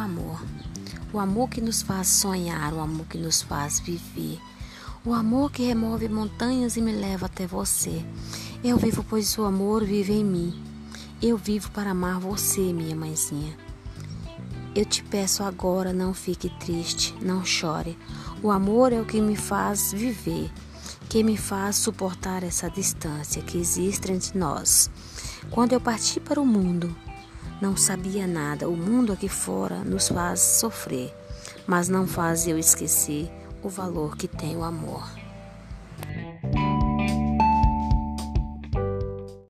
amor. O amor que nos faz sonhar, o amor que nos faz viver. O amor que remove montanhas e me leva até você. Eu vivo, pois o amor vive em mim. Eu vivo para amar você, minha mãezinha. Eu te peço agora, não fique triste, não chore. O amor é o que me faz viver, que me faz suportar essa distância que existe entre nós. Quando eu parti para o mundo, não sabia nada. O mundo aqui fora nos faz sofrer, mas não faz eu esquecer o valor que tem o amor.